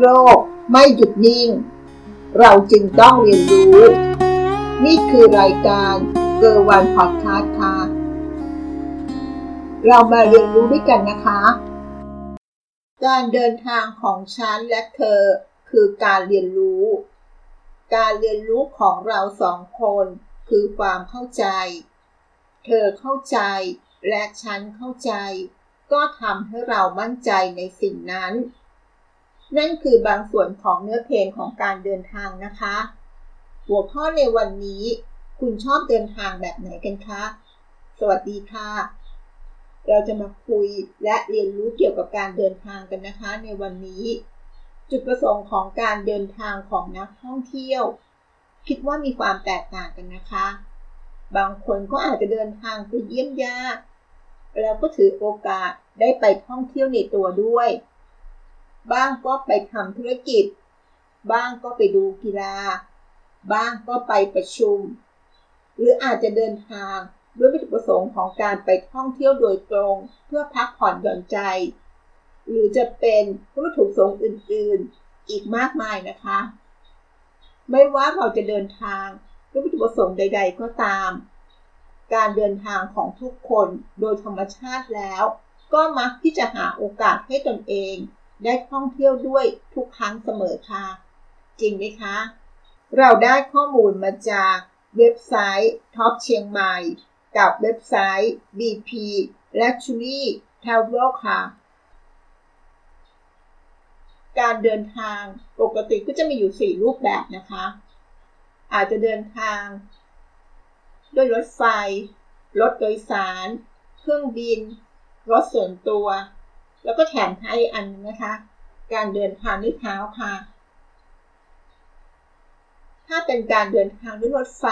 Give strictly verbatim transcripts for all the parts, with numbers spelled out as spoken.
โลกไม่หยุดนิ่งเราจึงต้องเรียนรู้นี่คือรายการเกิร์ลวันพอดคาสต์ค่ะเรามาเรียนรู้ด้วยกันนะคะการเดินทางของฉันและเธอคือการเรียนรู้การเรียนรู้ของเราสองคนคือความเข้าใจเธอเข้าใจและฉันเข้าใจก็ทำให้เรามั่นใจในสิ่งนั้นนั่นคือบางส่วนของเนื้อเพลงของการเดินทางนะคะหัวข้อในวันนี้คุณชอบเดินทางแบบไหนกันคะสวัสดีค่ะเราจะมาคุยและเรียนรู้เกี่ยวกับการเดินทางกันนะคะในวันนี้จุดประสงค์ของการเดินทางของนักท่องเที่ยวคิดว่ามีความแตกต่างกันนะคะบางคนก็อาจจะเดินทางไปเยี่ยมญาติแล้วก็ถือโอกาสได้ไปท่องเที่ยวในตัวด้วยบ้างก็ไปทำธุรกิจบ้างก็ไปดูกีฬาบ้างก็ไปประชุมหรืออาจจะเดินทางด้วยวัตถุประสงค์ของการไปท่องเที่ยวโดยตรงเพื่อพักผ่อนหย่อนใจหรือจะเป็นวัตถุประสงค์อื่นๆอีกมากมายนะคะไม่ว่าเราจะเดินทางด้วยวัตถุประสงค์ใดๆก็ตามการเดินทางของทุกคนโดยธรรมชาติแล้วก็มักที่จะหาโอกาสให้ตนเองได้ท่องเที่ยวด้วยทุกครั้งเสมอค่ะจริงไหมคะเราได้ข้อมูลมาจากเว็บไซต์ท็อปเชียงใหม่กับเว็บไซต์ บี พี Luxury Travel ค่ะการเดินทางปกติก็จะมีอยู่สี่รูปแบบนะคะอาจจะเดินทางด้วยรถไฟรถโดยสารเครื่องบินรถส่วนตัวแล้วก็แถมท้ายอันนะคะการเดินทางด้วยเท้าค่ะถ้าเป็นการเดินทางด้วยรถไฟ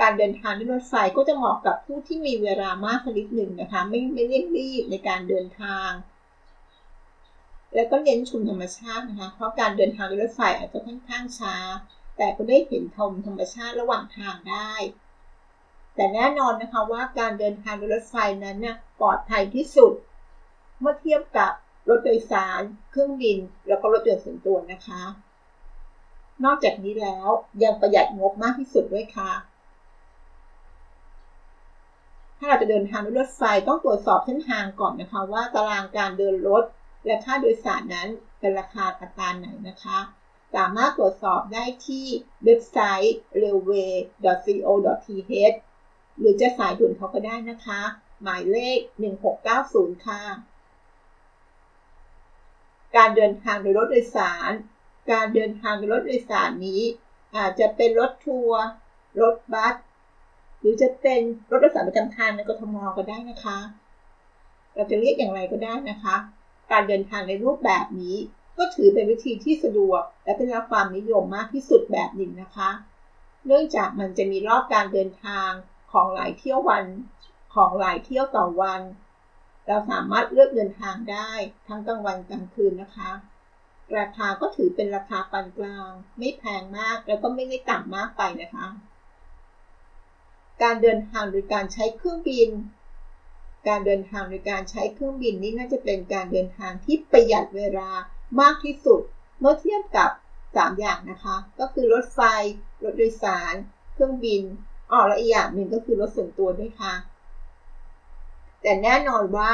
การเดินทางด้วยรถไฟก็จะเหมาะกับผู้ที่มีเวลามากสักนิดหนึ่งนะคะไม่ไม่เร่งรีบในการเดินทางแล้วก็เน้นชมธรรมชาตินะคะเพราะการเดินทางด้วยรถไฟอาจจะค่อนข้างช้าแต่ก็ได้เห็นชมธรรมชาติระหว่างทางได้แต่แน่นอนนะคะว่าการเดินทางด้วยรถไฟนั้นนะปลอดภัยที่สุดเมื่อเทียบกับรถโดยสารเครื่องบินแล้วก็รถยนต์ส่วนตัวนะคะนอกจากนี้แล้วยังประหยัดงบมากที่สุดด้วยค่ะถ้าเราจะเดินทางด้วยรถไฟต้องตรวจสอบเส้นทางก่อนนะคะว่าตารางการเดินรถและค่าโดยสารนั้นเป็นราคาอัตราไหนนะคะสามารถตรวจสอบได้ที่เว็บไซต์ เรลเวย์ ดอท โค ดอท ทีเอช หรือจะสายด่วนเขาก็ได้นะคะหมายเลขหนึ่งหกเก้าศูนย์ค่ะการเดินทางโดยรถโดยสารการเดินทางโดยรถโดยสารนี้อาจจะเป็นรถทัวร์รถบัสหรือจะเป็นรถโดยสารประจำทางในกทม.ก็ได้นะคะเราจะเรียกอย่างไรก็ได้นะคะการเดินทางในรูปแบบนี้ก็ถือเป็นวิธีที่สะดวกและได้รับความนิยมมากที่สุดแบบหนึ่งนะคะเนื่องจากมันจะมีรอบการเดินทางของหลายเที่ยววันของหลายเที่ยวต่อวันเราสามารถเลือกเดินทางได้ทั้งกลางวันกลางคืนนะคะราคาก็ถือเป็นราคาปานกลางไม่แพงมากแล้วก็ไม่ได้ต่ำมากไปนะคะการเดินทางโดยการใช้เครื่องบินการเดินทางโดยการใช้เครื่องบินนี่น่าจะเป็นการเดินทางที่ประหยัดเวลามากที่สุดเมื่อเทียบกับสามอย่างนะคะก็คือรถไฟรถโดยสารเครื่องบินอ๋อและอีกอย่างหนึ่งก็คือรถส่วนตัวด้วยค่ะแต่แน่นอนว่า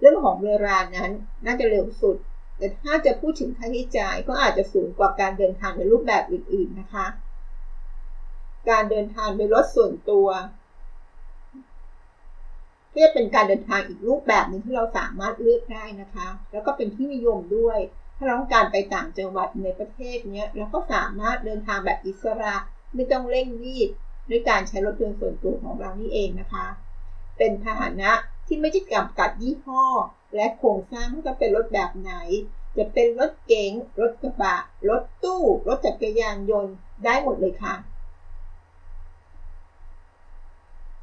เรื่องของเวลานั้นน่าจะเร็วสุดแต่ถ้าจะพูดถึงค่าใช้จ่ายก็อาจจะสูงกว่าการเดินทางในรูปแบบอื่นๆนะคะการเดินทางโดยรถส่วนตัวก็จะเป็นการเดินทางอีกรูปแบบนึงที่เราสามารถเลือกได้นะคะแล้วก็เป็นที่นิยมด้วยถ้าเราต้องการไปต่างจังหวัดในประเทศเนี้ยเราก็สามารถเดินทางแบบอิสระไม่ต้องเร่งรีบด้วยการใช้รถยนต์ส่วนตัวของเรานี่เองนะคะเป็นพาหนะที่ไม่จำกัดยี่ห้อและโครงสร้างว่าจะเป็นรถแบบไหนจะเป็นรถเก๋งรถกระบะรถตู้รถจักรยานยนต์ได้หมดเลยค่ะ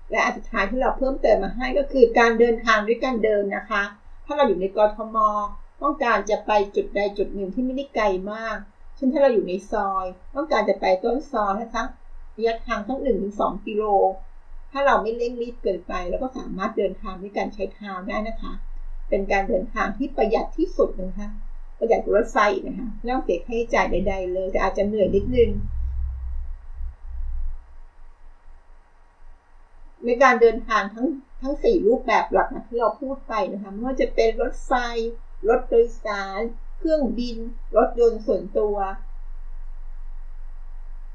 และอันสุดท้ายที่เราเพิ่มเติมมาให้ก็คือการเดินทางด้วยการเดินนะคะถ้าเราอยู่ในกทม.ต้องการจะไปจุดใดจุดหนึ่งที่ไม่ได้ไกลมากเช่นถ้าเราอยู่ในซอยต้องการจะไปต้นซอยนะคะระยะทางทั้ง หนึ่งถึงสอง กิโลถ้าเราไม่เร่งรีบเกินไปเราก็สามารถเดินทางด้วยการใช้เท้าได้นะคะเป็นการเดินทางที่ประหยัดที่สุดนะคะ ประหยัดรถไฟอีกนะคะไม่ต้องเสียค่าใช้จ่ายใดๆเลยแต่อาจจะเหนื่อยนิดนึงในการเดินทางทั้งทั้งสี่รูปแบบหลักนะที่เราพูดไปนะคะไม่ว่าจะเป็นรถไฟรถโดยสารเครื่องบินรถยนต์ส่วนตัว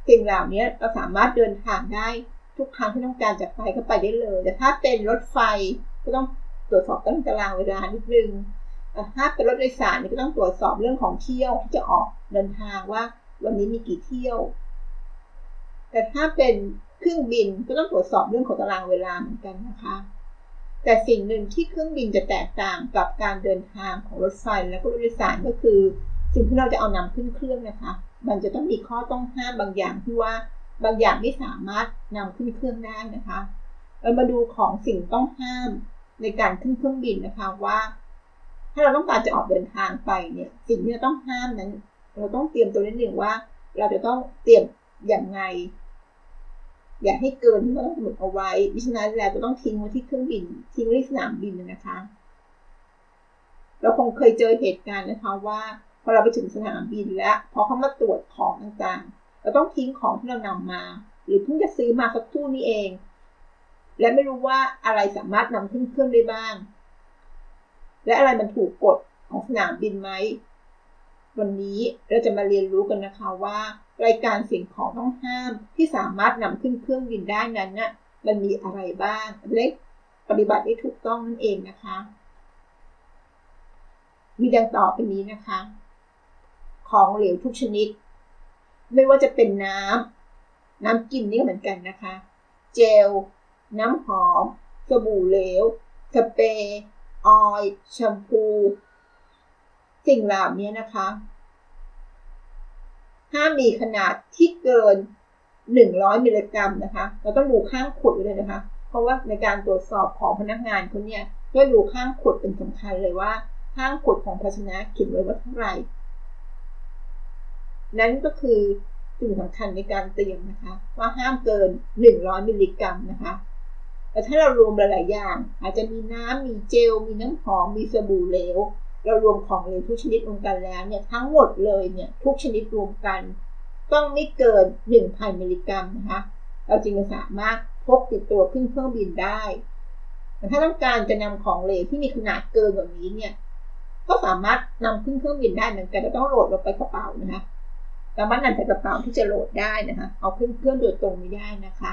สิ่งเหล่านี้เราสามารถเดินทางได้ทุกครั้งที่ต้องการจะไปก็ไปได้เลยแต่ถ้าเป็นรถไฟก็ต้องตรวจสอบตั้งตารางเวลานิดนึงแต่ถ้าเป็นรถโดยสารนี่ก็ต้องตรวจสอบเรื่องของเที่ยวที่จะออกเดินทางว่าวันนี้มีกี่เที่ยวแต่ถ้าเป็นเครื่องบินก็ต้องตรวจสอบเรื่องของตารางเวลาเหมือนกันนะคะแต่สิ่งหนึ่งที่เครื่องบินจะแตกต่างกับการเดินทางของรถไฟและรถโดยสารก็คือสิ่งที่เราจะเอานำขึ้นเครื่องนะคะมันจะต้องมีข้อต้องห้ามบางอย่างที่ว่าบางอย่างไม่สามารถนำขึ้นเครื่องได้นะคะเรามาดูของสิ่งต้องห้ามในการขึ้นเครื่องบินนะคะว่าถ้าเราต้องการจะออกเดินทางไปเนี่ยสิ่งที่เราต้องห้ามนั้นเราต้องเตรียมตัวนิดหนึ่งว่าเราจะต้องเตรียมอย่างไรอย่าให้เกินที่เราต้องกำหนดเอาไว้มิฉะนั้นแล้วจะต้องทิ้งไว้ที่เครื่องบินทิ้งไว้ที่สนามบินนะคะเราคงเคยเจอเหตุการณ์นะคะว่าพอเราไปถึงสนามบินแล้วพอเขามาตรวจของต่างๆเราต้องทิ้งของที่เรานำมาหรือเพิ่งจะซื้อมาสักตู้นี้เองและไม่รู้ว่าอะไรสามารถนำขึ้นเครื่องได้บ้างและอะไรมันถูกกฎของสนามบินไหมวันนี้เราจะมาเรียนรู้กันนะคะว่ารายการสิ่งของต้องห้ามที่สามารถนำขึ้นเครื่องบินได้นั้นน่ะมันมีอะไรบ้างและปฏิบัติให้ถูกต้องนั่นเองนะคะมีดังต่อไปนี้นะคะของเหลวทุกชนิดไม่ว่าจะเป็นน้ำน้ำกินนี่เหมือนกันนะคะเจลน้ำหอมสบู่เหลวสเปรย์ออยล์แชมพูสิ่งเหล่านี้นะคะถ้ามีขนาดที่เกินหนึ่งร้อยมิลลิกรัมนะคะเราต้องดูข้างขวดเลยนะคะเพราะว่าในการตรวจสอบของพนักงานคนเนี่ยก็ดูข้างขวดเป็นสำคัญเลยว่าข้างขวดของภาชนะเขียนไว้ว่าเท่าไหร่นั่นก็คือสิ่งสำคัญในการเตรียมนะคะว่าห้ามเกินหนึ่งร้อยมิลลิกรัมนะคะแต่ถ้าเรารวมหลายๆอย่างอาจจะมีน้ำมีเจลมีน้ำหอมมีสบู่เหลวเรารวมของเหลวทุกชนิดรวมกันแล้วเนี่ยทั้งหมดเลยเนี่ยทุกชนิดรวมกันต้องไม่เกิน หนึ่งพัน มิลลิกรัมนะคะเราจึงจะสามารถพกติดตัวขึ้นเครื่องบินได้แต่ถ้าต้องการจะนำของเหลวที่มีขนาดเกินกว่านี้เนี่ยก็สามารถนำขึ้นเครื่องบินได้เหมือนกันแต่ต้องโหลดลงไปกระเป๋านะคะสามารถนำใส่กระเป๋าที่จะโหลดได้นะคะเอาขึ้นเครื่องโดยตรงไม่ได้นะคะ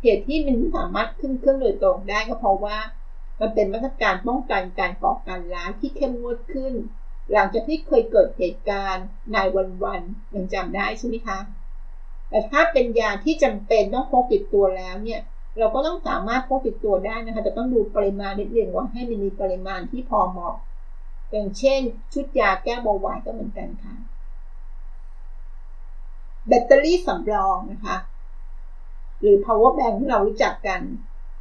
เหตุที่มันไม่สามารถขึ้นเครื่องโดยตรงได้ก็เพราะว่ามันเป็นมาตรการป้องกันการก่อการร้ายที่เข้มงวดขึ้นหลังจากที่เคยเกิดเหตุการณ์นายวันวันยังจำได้ใช่ไหมคะแต่ถ้าเป็นยาที่จำเป็นต้องพกติดตัวแล้วเนี่ยเราก็ต้องสามารถพกติดตัวได้นะคะแต่ต้องดูปริมาณนิดนึงว่าให้มันมีปริมาณที่พอเหมาะอย่างเช่นชุดยาแก้เบาหวานก็เหมือนกันค่ะแบตเตอรี่สำรองนะคะหรือ power bank ที่เรารู้จักกัน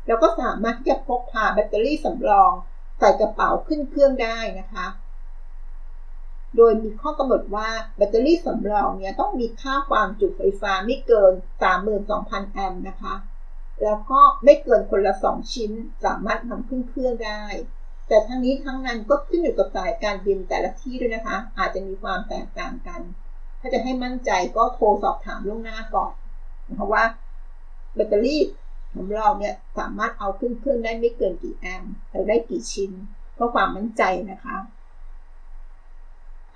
เราก็สามารถที่จะพกพาแบตเตอรี่สำรองใส่กระเป๋าขึ้นเครื่องได้นะคะโดยมีข้อกำหนดว่าแบตเตอรี่สำรองเนี่ยต้องมีค่าความจุไฟฟ้าไม่เกิน สามหมื่นสองพัน แอมป์นะคะแล้วก็ไม่เกินคนละสองชิ้นสามารถนำขึ้นเครื่องได้แต่ทั้งนี้ทั้งนั้นก็ขึ้นอยู่กับสายการบินแต่ละที่ด้วยนะคะอาจจะมีความแตกต่างกันถ้าจะให้มั่นใจก็โทรสอบถามล่วงหน้าก่อนนะคะว่าแบตเตอรี่ของเราเนี่ยสามารถเอาขึ้นเครื่องได้ไม่เกินกี่แอมป์หรือได้กี่ชิ้นเพื่อความมั่นใจนะคะ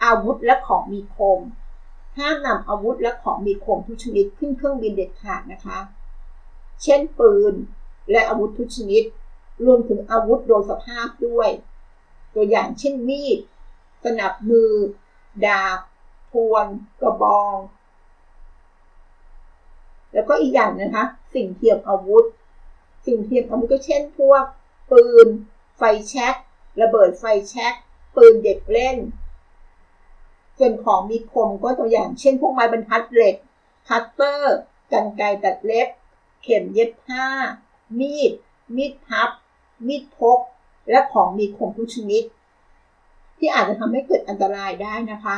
อาวุธและของมีคมห้ามนำอาวุธและของมีคมทุกชนิดขึ้นเครื่องบินเด็ดขาดนะคะเช่นปืนและอาวุธทุกชนิดรวมถึงอาวุธโดยสภาพด้วยตัวอย่างเช่นมีดสนับมือดาบพวงกระบองแล้วก็อีกอย่างนะคะสิ่งเทียมอาวุธสิ่งเทียมอาวุธก็เช่นพวกปืนไฟแช็กระเบิดไฟแช็กปืนเด็กเล่นส่วนของมีคมก็ตัวอย่างเช่นพวกไม้บรรทัดเหล็กคัตเตอร์กรรไกรตัดเล็บเข็มเย็บผ้ามีดมีดพับมีดพกและของมีคมทุกชนิดที่อาจจะทำให้เกิดอันตรายได้นะคะ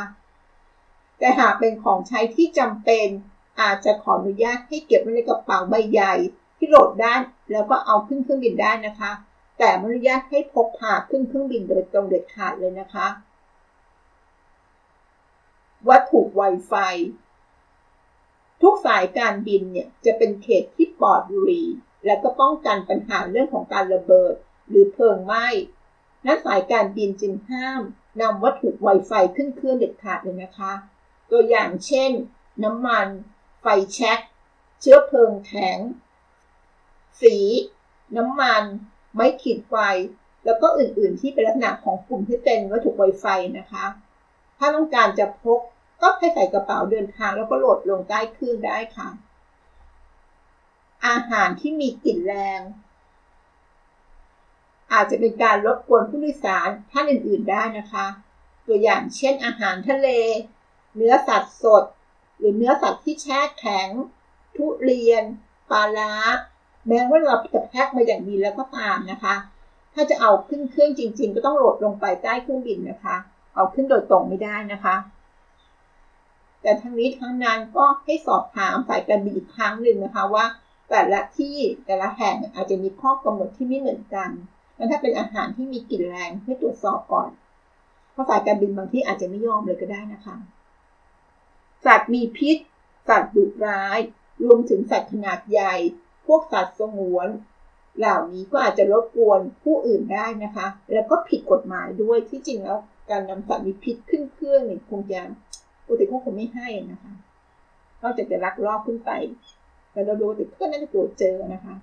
แต่หากเป็นของใช้ที่จำเป็นอาจจะขออนุญาตให้เก็บไว้ในกระเป๋าใบใหญ่ที่โหลดได้แล้วก็เอาขึ้นเครื่องบินได้นะคะแต่ไม่อนุญาตให้พกพาขึ้นเครื่องบินโดยตรงเด็ดขาดเลยนะคะ วัตถุไวไฟทุกสายการบินเนี่ยจะเป็นเขตที่ปลอดบุหรี่และก็ป้องกันปัญหาเรื่องของการระเบิดหรือเพลิงไหม้นักสายการบินจึงห้ามนำวัตถุไวไฟขึ้นเครื่องเด็ดขาดเลยนะคะตัวอย่างเช่นน้ำมันไฟแช็กเชื้อเพลิงแข็งสีน้ำมันไม้ขีดไฟแล้วก็อื่นๆที่เป็นลักษณะของกลุ่มที่เป็นวัตถุไวไฟนะคะถ้าต้องการจะพกก็ให้ใส่กระเป๋าเดินทางแล้วก็โหลดลงใต้เครื่องได้ค่ะอาหารที่มีกลิ่นแรงอาจจะเป็นการรบกวนผู้โดยสารท่านอื่นๆได้นะคะตัวอย่างเช่นอาหารทะเลเนื้อสัตว์สดหรือเนื้อสัตว์ที่แช่แข็งทุเรียนปลาร้าแม้ว่าเราจะแพ็คมาอย่างดีแล้วก็ตามนะคะถ้าจะเอาขึ้นเครื่องจริงๆก็ต้องโหลดลงไปใต้เครื่องบินนะคะเอาขึ้นโดยตรงไม่ได้นะคะแต่ทั้งนี้ทั้งนั้นก็ให้สอบถามสายการบินอีกครั้งหนึ่งนะคะว่าแต่ละที่แต่ละแห่งอาจจะมีข้อกำหนดที่ไม่เหมือนกันแล้วถ้าเป็นอาหารที่มีกลิ่นแรงให้ตรวจสอบก่อนเพราะสายการบินบางที่อาจจะไม่ยอมเลยก็ได้นะคะสัตว์มีพิษสัตว์ดุร้ายรวมถึงสัตว์ขนาดใหญ่พวกสัตว์สงวนเหล่านี้ก็อาจจะรบกวนผู้อื่นได้นะคะแล้วก็ผิดกฎหมายด้วยที่จริงแล้วการนำสัตว์มีพิษขึ้นเครื่องเนี่ยคงจะปกติเขาคงไม่ให้นะคะนอกจากจะลักลอบขึ้นไปแต่เราดูติดเพื่อนน่าจะตรวจเจอนะคะ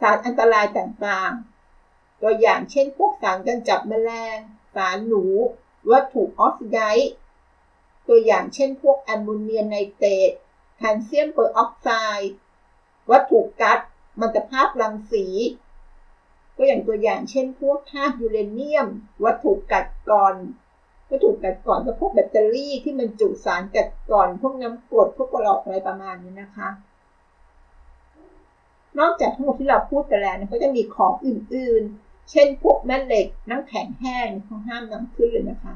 สารอันตรายต่างๆตัวอย่างเช่นพวกสารกำจัดแมลงสารหนูวัตถุออกซิไดซ์ตัวอย่างเช่นพวกแอมโมเนียมไนเตรตแคลเซียมเปอร์ออกไซด์วัตถุกัสมันตภาพรังสีก็อย่างตัวอย่างเช่นพวกธาตุยูเรเนียมวัตถุกัดกร่อนวัตถุกัดกร่อนก็พวกแบตเตอรี่ที่มันจุสารกัดกร่อนพวกน้ำกรดพวกกรอกอะไรประมาณนี้นะคะนอกจากทั้งหมดที่เราพูดไปแล้วนะก็จะมีของอื่นๆเช่นพวกแม่เหล็กน้ำแข็งแห้งเขาห้ามนำขึ้นเลยนะคะ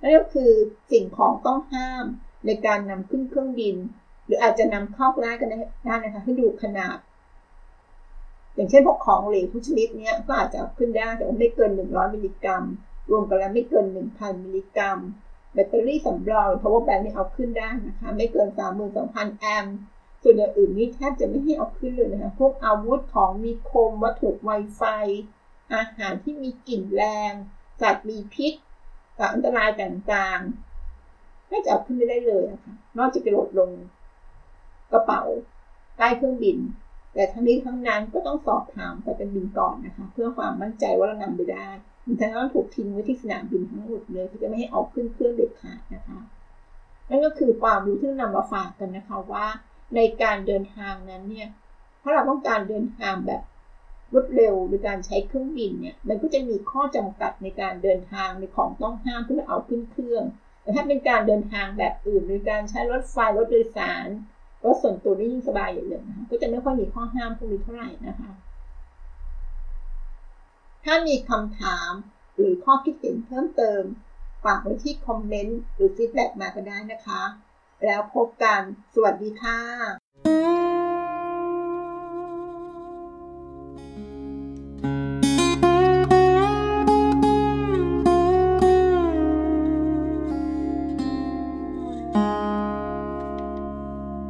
นั่นก็คือสิ่งของต้องห้ามในการนำขึ้นเครื่องบินหรืออาจจะนำเข้าร้านกันได้นะคะให้ดูขนาดอย่างเช่นพวกของเหลวทุกชนิดเนี้ยก็อาจจะขึ้นได้แต่ไม่เกินหนึ่งร้อยมิลลิกรัมรวมกันแล้วไม่เกิน หนึ่งพัน มิลลิกรัมแบตเตอรี่สำรอง power bank นี่เอาขึ้นได้นะคะไม่เกิน สามหมื่นสองพัน แอมป์ส่วนอื่นๆนี่แทบจะไม่ให้เอาขึ้นเลยนะคะพวกอาวุธของมีคมวัตถุไวไฟอาหารที่มีกลิ่นแรงสัตว์มีพิษสัตว์อันตรายต่างๆไม่จะเอาขึ้นไม่ได้เลยนะคะนอกจากจะลดลงกระเป๋าใต้เครื่องบินแต่ทั้งนี้ทั้งนั้นก็ต้องสอบถามสายการบินก่อนนะคะเพื่อความมั่นใจว่าเรานำไปได้มันจะต้องถูกทิ้งไว้ที่สนามบินทั้งหมดเลยที่จะไม่ให้ออกขึ้นเครื่องเด็ดขาดนะคะนั่นก็คือความรู้ที่นำมาฝากกันนะคะว่าในการเดินทางนั้นเนี่ยถ้าเราต้องการเดินทางแบบรวดเร็วหรือการใช้เครื่องบินเนี่ยมันก็จะมีข้อจำกัดในการเดินทางในของต้องห้ามที่จะเอาขึ้นเครื่องแต่ถ้าเป็นการเดินทางแบบอื่นหรือการใช้รถไฟรถโดยสารก็ส่วนตัวได้ยิ่งสบายอย่างเลยนะคะก็จะไม่ค่อยมีข้อห้ามพวกนี้เท่าไหร่นะคะถ้ามีคำถามหรือข้อคิดเห็นเพิ่มเติมฝากไว้ที่คอมเมนต์หรือฟีดแบ็กมาก็ได้นะคะแล้วพบกันสวัสดีค่ะ